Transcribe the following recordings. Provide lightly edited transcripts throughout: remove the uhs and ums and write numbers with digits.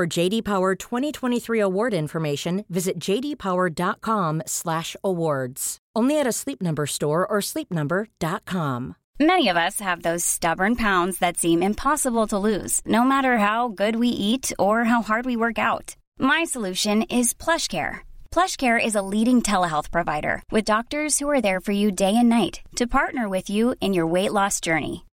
For JD Power 2023 award information, visit jdpower.com/awards. Only at a Sleep Number store or sleepnumber.com. Many of us have those stubborn pounds that seem impossible to lose, no matter how good we eat or how hard we work out. My solution is PlushCare. PlushCare is a leading telehealth provider with doctors who are there for you day and night to partner with you in your weight loss journey.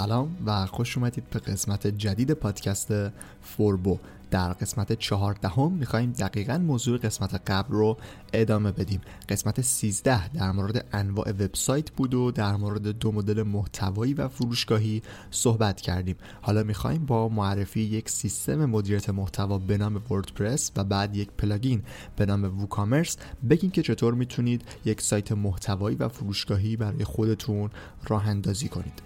سلام و خوش اومدید به قسمت جدید پادکست فوربو. در قسمت 14 میخواییم دقیقاً موضوع قسمت قبل رو ادامه بدیم. قسمت 13 در مورد انواع وبسایت بود و در مورد دو مدل محتوایی و فروشگاهی صحبت کردیم. حالا میخواییم با معرفی یک سیستم مدیریت محتوا به نام وردپرس و بعد یک پلاگین به نام ووکامرس بگیم که چطور میتونید یک سایت محتوایی و فروشگاهی برای خودتون راه اندازی کنید.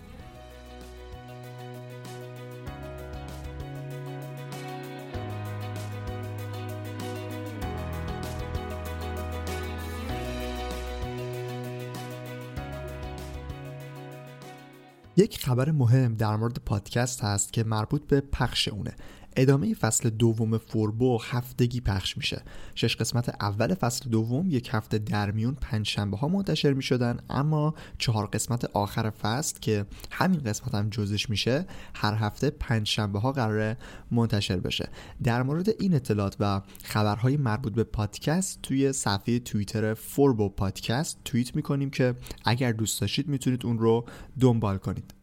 یک خبر مهم در مورد پادکست هست که مربوط به پخش اونه. ادامه فصل دوم فوربو هفتگی پخش میشه. 6 قسمت اول فصل دوم یک هفته در میون پنجشنبه‌ها منتشر میشدن، اما 4 قسمت آخر فصل که همین قسمت هم جزش میشه هر هفته پنجشنبه‌ها قراره منتشر بشه. در مورد این اطلاعات و خبرهای مربوط به پادکست توی صفحه توییتر فوربو پادکست توییت میکنیم که اگر دوست داشتید میتونید اون رو دنبال کنید.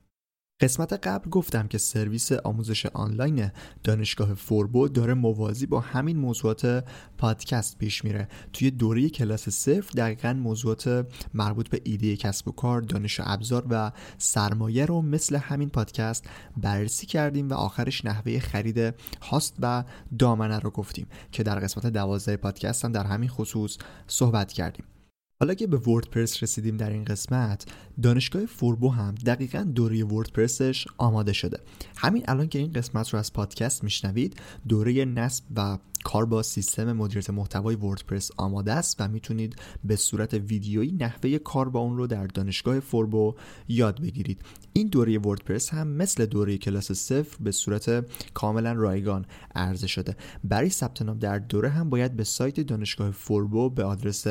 قسمت قبل گفتم که سرویس آموزش آنلاین دانشگاه فوربو داره موازی با همین موضوعات پادکست پیش میره. توی دوره کلاس 0 دقیقاً موضوعات مربوط به ایده کسب و کار، دانش و ابزار و سرمایه رو مثل همین پادکست بررسی کردیم و آخرش نحوه خرید هاست و دامنه رو گفتیم که در قسمت 12 پادکست هم در همین خصوص صحبت کردیم. حالا که به وردپرس رسیدیم در این قسمت، دانشگاه فوربو هم دقیقاً دوره وردپرسش آماده شده. همین الان که این قسمت رو از پادکست میشنوید، دوره نصب و کار با سیستم مدیریت محتوای وردپرس آماده است و میتونید به صورت ویدیویی نحوه کار با اون رو در دانشگاه فوربو یاد بگیرید. این دوره وردپرس هم مثل دوره کلاس 0 به صورت کاملا رایگان عرضه شده. برای ثبت نام در دوره هم باید به سایت دانشگاه فوربو به آدرس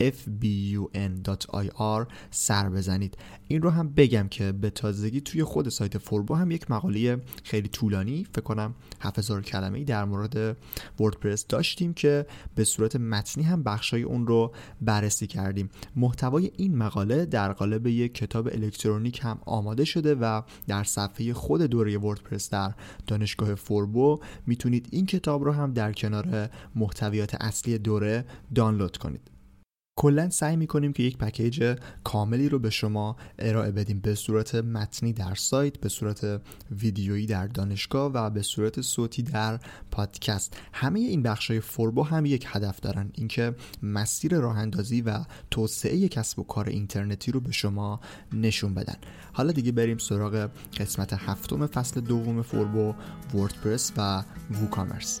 FBUN.ir سر بزنید. این رو هم بگم که به تازگی توی خود سایت فوربو هم یک مقاله خیلی طولانی، فکر کنم 7000 کلمه‌ای در مورد وردپرس داشتیم که به صورت متنی هم بخشای اون رو بررسی کردیم. محتوای این مقاله در قالب یک کتاب الکترونیک هم آماده شده و در صفحه خود دوره وردپرس در دانشگاه فوربو میتونید این کتاب رو هم در کنار محتویات اصلی دوره دانلود کنید. کلا سعی میکنیم که یک پکیج کاملی رو به شما ارائه بدیم، به صورت متنی در سایت، به صورت ویدیویی در دانشگاه و به صورت صوتی در پادکست. همه این بخش‌های فوربو هم یک هدف دارن، اینکه مسیر راه‌اندازی و توسعه کسب و کار اینترنتی رو به شما نشون بدن. حالا دیگه بریم سراغ قسمت 7 فصل 2 فوربو، وردپرس و ووکامرس.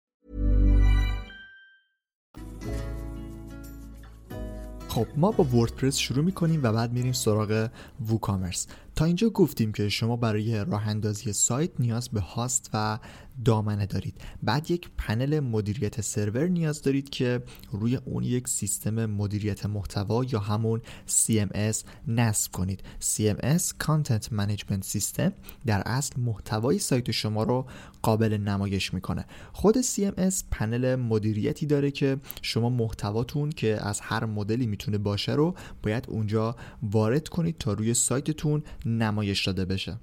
خب ما با وردپرس شروع میکنیم و بعد میریم سراغ ووکامرس. تا اینجا گفتیم که شما برای راه اندازی سایت نیاز به هاست و دامنه دارید. بعد یک پنل مدیریت سرور نیاز دارید که روی اون یک سیستم مدیریت محتوا یا همون CMS نصب کنید. CMS Content Management System در اصل محتوای سایت شما رو قابل نمایش میکنه. خود CMS پنل مدیریتی داره که شما محتواتون که از هر مدلی میتونه باشه رو باید اونجا وارد کنید تا روی سایتتون نمایش داده بشه.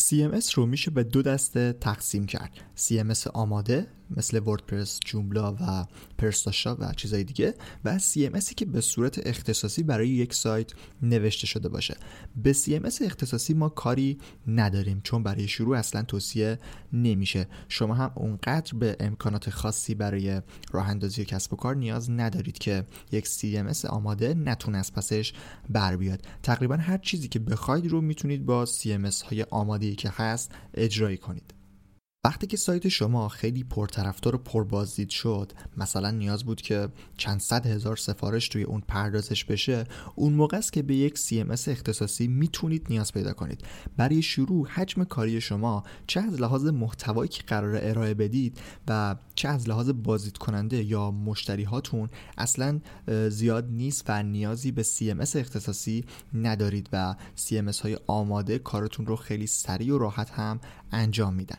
CMS رو میشه به 2 دسته تقسیم کرد: CMS آماده مثل وردپرس، جوملا و پرستاشاپ و چیزای دیگه، و CMSی که به صورت اختصاصی برای یک سایت نوشته شده باشه. به CMS اختصاصی ما کاری نداریم چون برای شروع اصلا توصیه نمیشه. شما هم اونقدر به امکانات خاصی برای راه اندازی کسب و کار نیاز ندارید که یک CMS آماده نتونه از پسش بر بیاد. تقریبا هر چیزی که بخواید رو میتونید با CMS های آماده‌ای که هست اجرا کنید. وقتی که سایت شما خیلی پرطرفدار و پربازدید شد، مثلا نیاز بود که چند صد هزار سفارش توی اون پردازش بشه، اون موقع است که به یک CMS اختصاصی میتونید نیاز پیدا کنید. برای شروع حجم کاری شما، چه از لحاظ محتوایی که قراره ارائه بدید و چه از لحاظ بازدید کننده یا مشتری هاتون، اصلا زیاد نیست و نیازی به CMS اختصاصی ندارید و CMS های آماده کارتون رو خیلی سریع و راحت هم انجام میدن.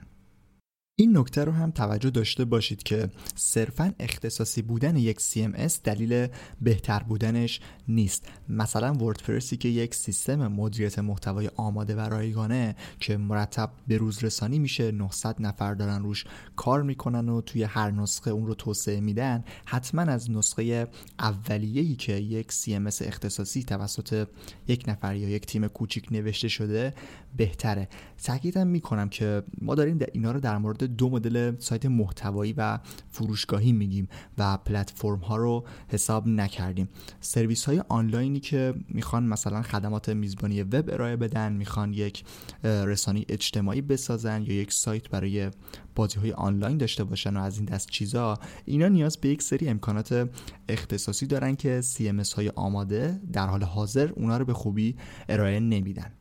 این نکته رو هم توجه داشته باشید که صرفاً اختصاصی بودن یک CMS دلیل بهتر بودنش نیست. مثلا وردپرسی که یک سیستم مدیریت محتوای آماده و رایگانه که مرتب به روز رسانی میشه، 900 نفر دارن روش کار میکنن و توی هر نسخه اون رو توسعه میدن، حتما از نسخه اولیه‌ای که یک CMS اختصاصی توسط یک نفر یا یک تیم کوچیک نوشته شده بهتره. تاکیدم میکنم که ما داریم اینا رو در مورد 2 مدل سایت محتوایی و فروشگاهی میگیم و پلتفرم ها رو حساب نکردیم. سرویس های آنلاینی که میخوان مثلا خدمات میزبانی وب ارائه بدن، میخوان یک رسانه اجتماعی بسازن یا یک سایت برای بازی های آنلاین داشته باشن و از این دست چیزا، اینا نیاز به یک سری امکانات اختصاصی دارن که CMS های آماده در حال حاضر اونا رو به خوبی ارائه نمیدن.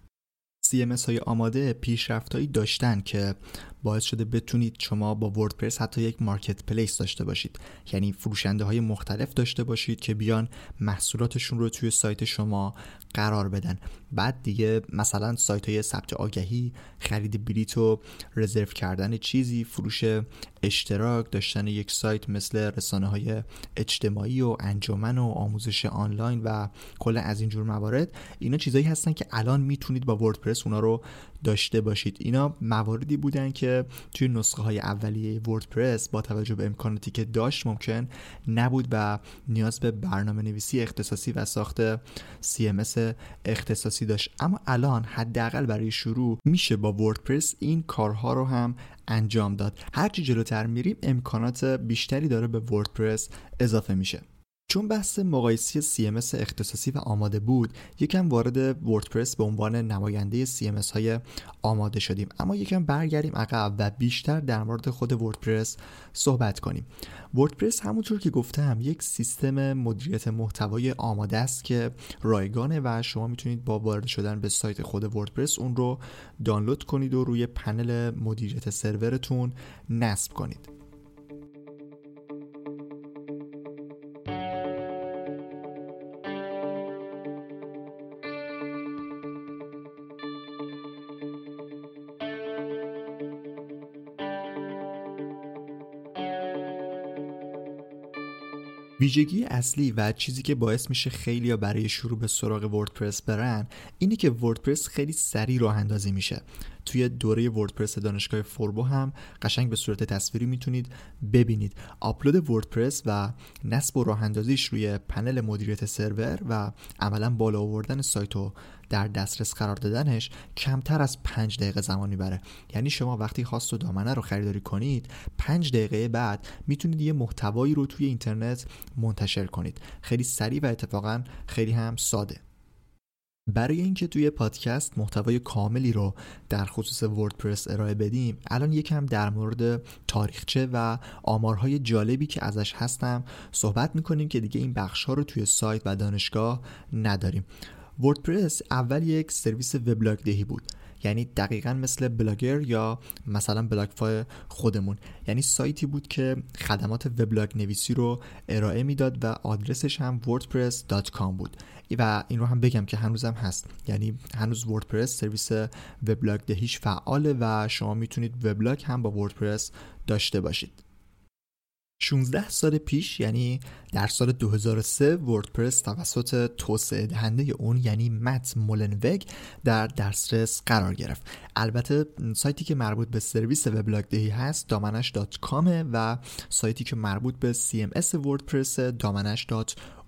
CMS های آماده پیشرفت‌هایی داشتن که باعث شده بتونید شما با وردپرس حتی یک مارکت پلیس داشته باشید، یعنی فروشنده های مختلف داشته باشید که بیان محصولاتشون رو توی سایت شما قرار بدن. بعد دیگه مثلا سایت های ثبت آگهی، خرید بلیط و رزرو کردن چیزی، فروش اشتراک، داشتن یک سایت مثل رسانه های اجتماعی و انجمن و آموزش آنلاین و کلا از این جور موارد، اینا چیزایی هستن که الان میتونید با وردپرس اونا رو داشته باشید. اینا مواردی بودن که که توی نسخه های اولیه وردپرس با توجه به امکاناتی که داشت ممکن نبود و نیاز به برنامه نویسی اختصاصی و ساخت CMS اختصاصی داشت. اما الان حداقل برای شروع میشه با وردپرس این کارها رو هم انجام داد. هرچی جلوتر میریم امکانات بیشتری داره به وردپرس اضافه میشه. چون بحث مقایسه CMS اختصاصی و آماده بود، یکم وارد وردپرس به عنوان نماینده CMS های آماده شدیم. اما یکم برگردیم عقب و بیشتر در مورد خود وردپرس صحبت کنیم. وردپرس همونطور که گفتم یک سیستم مدیریت محتوای آماده است که رایگانه و شما میتونید با وارد شدن به سایت خود وردپرس اون رو دانلود کنید و روی پنل مدیریت سرورتون نصب کنید. ویژگی اصلی و چیزی که باعث میشه خیلیا برای شروع به سراغ وردپرس برن اینه که وردپرس خیلی سریع راه اندازی میشه. توی دوره وردپرس دانشگاه فوربو هم قشنگ به صورت تصویری میتونید ببینید. آپلود وردپرس و نصب و راه اندازیش روی پنل مدیریت سرور و عملا بالا آوردن سایت و در دسترس قرار دادنش کمتر از 5 دقیقه زمان میبره. یعنی شما وقتی خواست و دامنه رو خریداری کنید 5 دقیقه بعد میتونید یه محتوایی رو توی اینترنت منتشر کنید. خیلی سریع و اتفاقا خیلی هم ساده. برای اینکه توی پادکست محتوای کاملی رو در خصوص وردپرس ارائه بدیم، الان یکم در مورد تاریخچه و آمارهای جالبی که ازش هستم صحبت میکنیم که دیگه این بخش‌ها رو توی سایت و دانشگاه نداریم. وردپرس اول یک سرویس وبلاگ دهی بود، یعنی دقیقاً مثل بلاگر یا مثلا بلاگفای خودمون، یعنی سایتی بود که خدمات وبلاگ نویسی رو ارائه میداد و آدرسش هم وردپرس.com بود و این رو هم بگم که هنوزم هست، یعنی هنوز وردپرس سرویس وبلاگ دهیش فعاله و شما میتونید وبلاگ هم با وردپرس داشته باشید. 16 سال پیش یعنی در سال 2003 وردپرس توسط توسعه دهنده اون یعنی مت مولنوگ در دسترس قرار گرفت. البته سایتی که مربوط به سرویس وبلاگ دهی هست دامنش .com و سایتی که مربوط به CMS وردپرس دامنش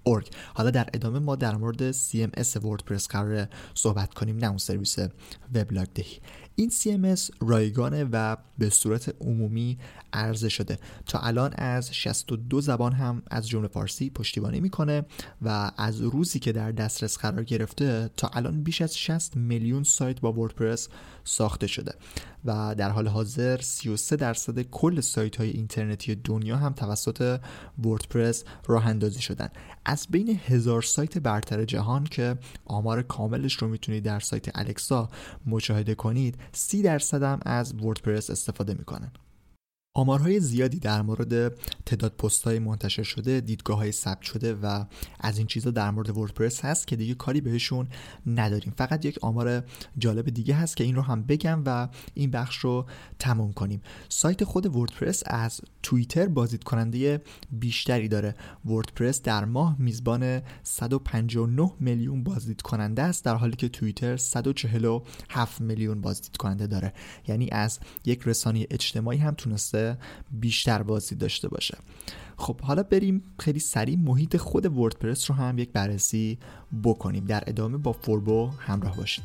.org. حالا در ادامه ما در مورد CMS وردپرس قراره صحبت کنیم، نه اون سرویس وبلاگ دهی. این CMS رایگانه و به صورت عمومی عرضه شده. تا الان از 62 زبان هم از جمله فارسی پشتیبانی میکنه و از روزی که در دسترس قرار گرفته تا الان بیش از 60 میلیون سایت با وردپرس ساخته شده و در حال حاضر 33% کل سایت های اینترنتی دنیا هم توسط وردپرس راه اندازی شدن. از بین 1000 سایت برتر جهان که آمار کاملش رو میتونید در سایت الکسا مشاهده کنید 30% هم از وردپرس استفاده میکنن. آمارهای زیادی در مورد تعداد پست‌های منتشر شده، دیدگاه‌های ثبت شده و از این چیزا در مورد وردپرس هست که دیگه کاری بهشون نداریم. فقط یک آمار جالب دیگه هست که این رو هم بگم و این بخش رو تموم کنیم. سایت خود وردپرس از توییتر بازدیدکننده بیشتری داره. وردپرس در ماه میزبان 159 میلیون بازدیدکننده است در حالی که توییتر 147 میلیون بازدیدکننده داره. یعنی از یک رسانه اجتماعی هم تونسته بیشتر بازدید داشته باشه. خب حالا بریم خیلی سریع محیط خود وردپرس رو هم یک بررسی بکنیم. در ادامه با فوربو همراه باشید.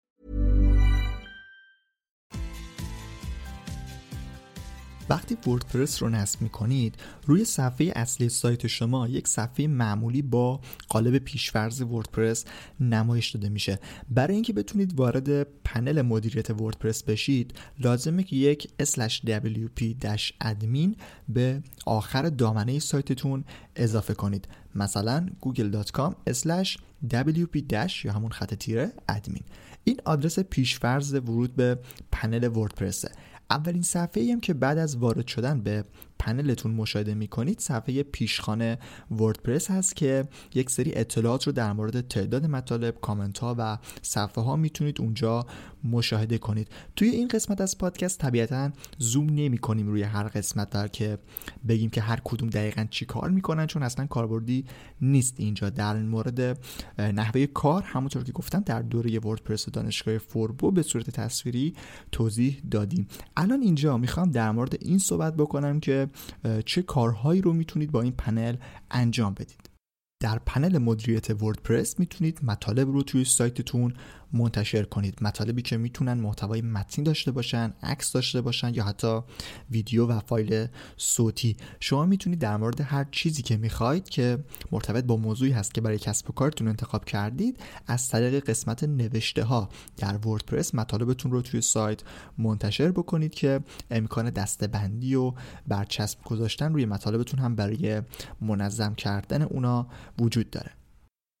وقتی وردپرس رو نصب می‌کنید، روی صفحه اصلی سایت شما یک صفحه معمولی با قالب پیش‌فرض وردپرس نمایش داده میشه. برای اینکه بتونید وارد پنل مدیریت وردپرس بشید، لازمه که یک /wp-admin به آخر دامنه سایتتون اضافه کنید. مثلا google.com/wp- یا همون خط تیره ادمین. این آدرس پیش‌فرض ورود به پنل وردپرسه. اولین صفحه‌ای هم که بعد از وارد شدن به پنلتون مشاهده می‌کنید صفحه پیشخوان وردپرس هست که یک سری اطلاعات رو در مورد تعداد مطالب، کامنت‌ها و صفحه‌ها می‌تونید اونجا مشاهده کنید. توی این قسمت از پادکست طبیعتاً زوم نمی‌کنیم روی هر قسمت تا که بگیم که هر کدوم دقیقاً چی کار می‌کنن، چون اصلاً کاربردی نیست. اینجا در مورد نحوه کار همونطور که گفتم در دوره وردپرس دانشگاه فوربو به صورت تصویری توضیح دادیم. الان اینجا می‌خوام در مورد این صحبت بکنم که چه کارهایی رو میتونید با این پنل انجام بدید. در پنل مدیریت وردپرس میتونید مطالب رو توی سایتتون منتشر کنید. مطالبی که میتونن محتوای متنی داشته باشن، عکس داشته باشن یا حتی ویدیو و فایل صوتی. شما میتونید در مورد هر چیزی که میخواید که مرتبط با موضوعی هست که برای کسب و کارتون انتخاب کردید، از طریق قسمت نوشته ها در وردپرس مطالبتون رو توی سایت منتشر بکنید که امکان دسته‌بندی و برچسب گذاشتن روی مطالبتون هم برای منظم کردن اونا وجود داره.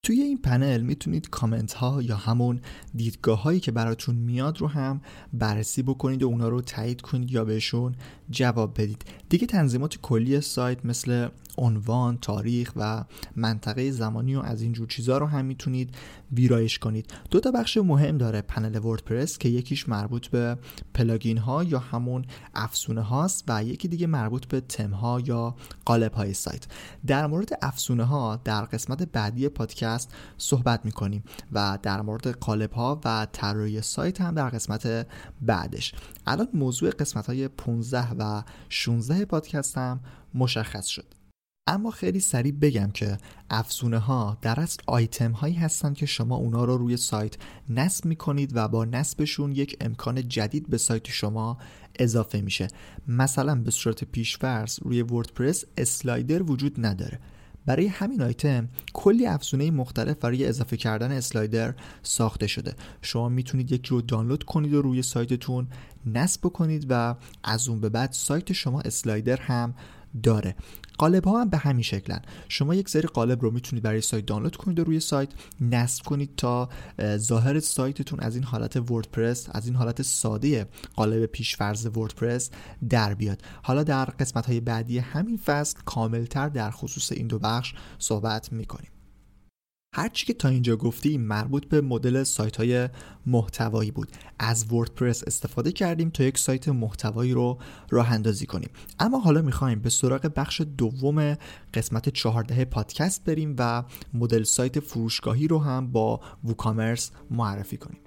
توی این پنل میتونید کامنت ها یا همون دیدگاه هایی که براتون میاد رو هم بررسی بکنید و اونا رو تایید کنید یا بهشون جواب بدید. دیگه تنظیمات کلی سایت مثل عنوان، تاریخ و منطقه زمانی و از اینجور چیزا رو هم میتونید ویرایش کنید. دو تا بخش مهم داره پنل وردپرس که یکیش مربوط به پلاگین ها یا همون افسونه هاست و یکی دیگه مربوط به تم ها یا قالب های سایت. در مورد افسونه ها در قسمت بعدی پادکست صحبت میکنیم و در مورد قالب ها و طراحی سایت هم در قسمت بعدش. الان موضوع قسمت های 15 و 16 پادکست هم مشخص شد. اما خیلی سریع بگم که افسونه ها در اصل آیتم هایی هستن که شما اونا رو روی سایت نصب می کنید و با نصبشون یک امکان جدید به سایت شما اضافه میشه. مثلا به صورت پیش‌فرض روی وردپرس اسلایدر وجود نداره. برای همین آیتم کلی افزونه مختلف برای اضافه کردن اسلایدر ساخته شده. شما میتونید یکی رو دانلود کنید و روی سایتتون نصب کنید و از اون به بعد سایت شما اسلایدر هم داره. قالب ها هم به همین شکلن. شما یک سری قالب رو میتونید برای سایت دانلود کنید و روی سایت نصب کنید تا ظاهر سایتتون از این حالت وردپرس، از این حالت ساده قالب پیش‌فرض وردپرس در بیاد. حالا در قسمت های بعدی همین فصل کاملتر در خصوص این دو بخش صحبت میکنیم. هر چی که تا اینجا گفتیم مربوط به مدل سایت‌های محتوایی بود. از وردپرس استفاده کردیم تا یک سایت محتوایی رو راه اندازی کنیم. اما حالا می‌خوایم به سراغ بخش دوم قسمت 14 پادکست بریم و مدل سایت فروشگاهی رو هم با ووکامرس معرفی کنیم.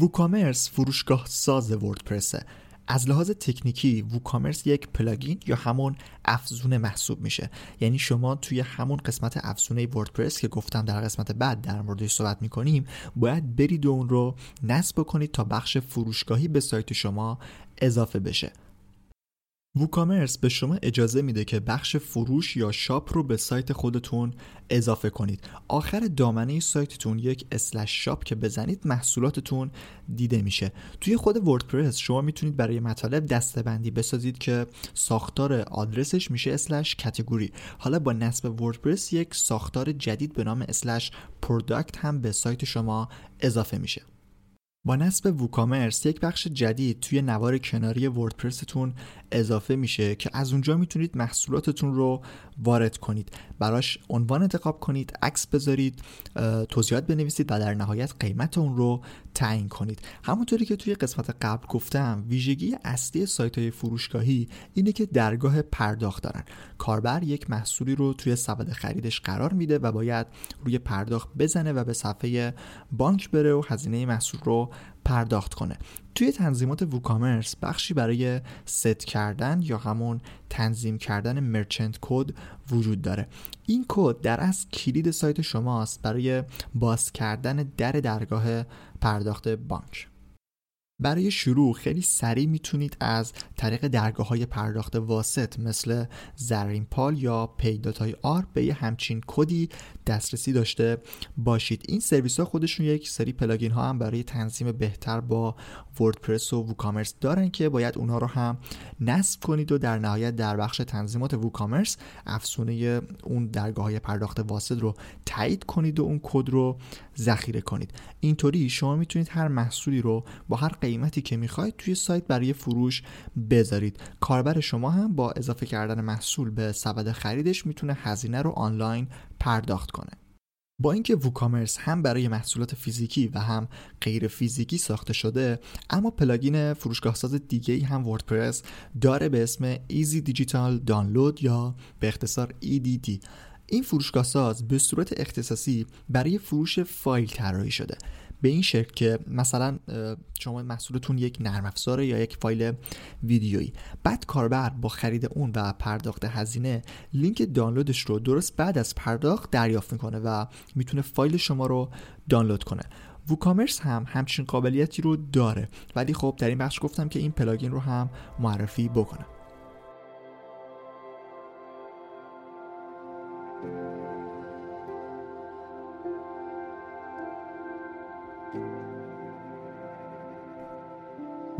ووکامرس فروشگاه ساز وردپرسه. از لحاظ تکنیکی ووکامرس یک پلاگین یا همون افزون محسوب میشه، یعنی شما توی همون قسمت افزونه وردپرس که گفتم در قسمت بعد در موردش صحبت میکنیم باید برید و اون رو نصب کنید تا بخش فروشگاهی به سایت شما اضافه بشه. ووکامرس به شما اجازه میده که بخش فروش یا شاپ رو به سایت خودتون اضافه کنید. آخر دامنه سایتتون یک /shop که بزنید محصولاتتون دیده میشه. توی خود وردپرس شما میتونید برای مطالب دسته‌بندی بسازید که ساختار آدرسش میشه /category. حالا با نصب وردپرس یک ساختار جدید به نام /product هم به سایت شما اضافه میشه. با نصب ووکامرس یک بخش جدید توی نوار کناری وردپرستون اضافه میشه که از اونجا میتونید محصولاتتون رو وارد کنید، براش عنوان انتخاب کنید، عکس بذارید، توضیحات بنویسید و در نهایت قیمت اون رو تعیین کنید. همونطوری که توی قسمت قبل گفتم، ویژگی اصلی سایت‌های فروشگاهی اینه که درگاه پرداخت دارن. کاربر یک محصولی رو توی سبد خریدش قرار میده و باید روی پرداخت بزنه و به صفحه بانک بره و هزینه محصول رو پرداخت کنه. توی تنظیمات ووکامرس بخشی برای ست کردن یا همون تنظیم کردن مرچنت کد وجود داره. این کد در اصل کلید سایت شماست برای باز کردن درگاه پرداخت بانک. برای شروع خیلی سریع میتونید از طریق درگاه‌های پرداخت واسط مثل زرین پال یا pay.ir به یه همچین کدی دسترسی داشته باشید. این سرویس‌ها خودشون یک سری پلاگین ها هم برای تنظیم بهتر با وردپرس و ووکامرس دارن که باید اونها رو هم نصب کنید و در نهایت در بخش تنظیمات ووکامرس افزونه اون درگاه‌های پرداخت واسط رو تایید کنید و اون کد رو ذخیره کنید. اینطوری شما میتونید هر محصولی رو با هر قیمتی که میخواید توی سایت برای فروش بذارید. کاربر شما هم با اضافه کردن محصول به سبد خریدش میتونه هزینه رو آنلاین پرداخت کنه. با اینکه ووکامرس هم برای محصولات فیزیکی و هم غیر فیزیکی ساخته شده، اما پلاگین فروشگاه ساز دیگه‌ای هم وردپرس داره به اسم ایزی دیجیتال دانلود یا به اختصار EDD. این فروشگاه ساز به صورت اختصاصی برای فروش فایل طراحی شده، به این شکل که مثلا شما محصولتون یک نرم افزار یا یک فایل ویدیویی، بعد کاربر با خرید اون و پرداخت هزینه لینک دانلودش رو درست بعد از پرداخت دریافت میکنه و میتونه فایل شما رو دانلود کنه. ووکامرس هم همچین قابلیتی رو داره، ولی خب در این بخش گفتم که این پلاگین رو هم معرفی بکنه.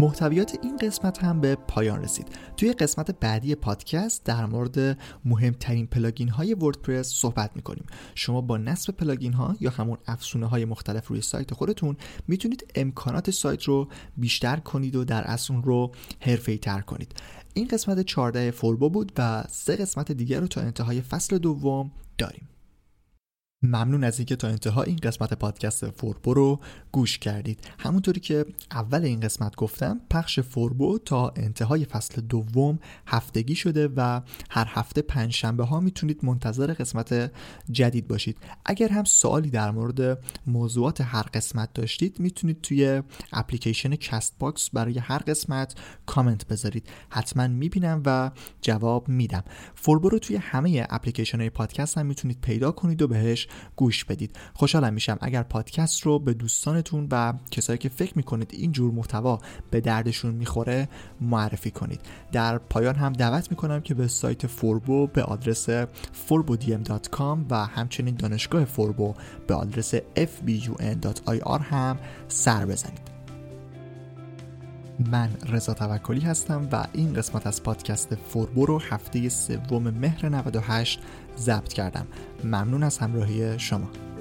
محتویات این قسمت هم به پایان رسید. توی قسمت بعدی پادکست در مورد مهمترین پلاگین های وردپرس صحبت میکنیم. شما با نصب پلاگین ها یا همون افزونه های مختلف روی سایت خودتون میتونید امکانات سایت رو بیشتر کنید و در اصل اون رو حرفه‌ای تر کنید. این قسمت 14 فوربو بود و 3 قسمت دیگر رو تا انتهای فصل دوم داریم. ممنون از اینکه تا انتها این قسمت پادکست فوربو رو گوش کردید. همونطوری که اول این قسمت گفتم، پخش فوربو تا انتهای فصل دوم هفتگی شده و هر هفته 5 شنبه ها میتونید منتظر قسمت جدید باشید. اگر هم سوالی در مورد موضوعات هر قسمت داشتید میتونید توی اپلیکیشن کست باکس برای هر قسمت کامنت بذارید. حتما میبینم و جواب میدم. فوربو رو توی همه اپلیکیشن های پادکست هم میتونید پیدا کنید و بهش گوش بدید. خوشحالم میشم اگر پادکست رو به دوستانتون و کسایی که فکر میکنید این جور محتوا به دردشون میخوره معرفی کنید. در پایان هم دعوت میکنم که به سایت فوربو به آدرس Furbodm.com و همچنین دانشگاه فوربو به آدرس FBUN.ir هم سر بزنید. من رضا توکلی هستم و این قسمت از پادکست فوربو رو هفته 3 مهر 98 ضبط کردم. ممنون از همراهی شما.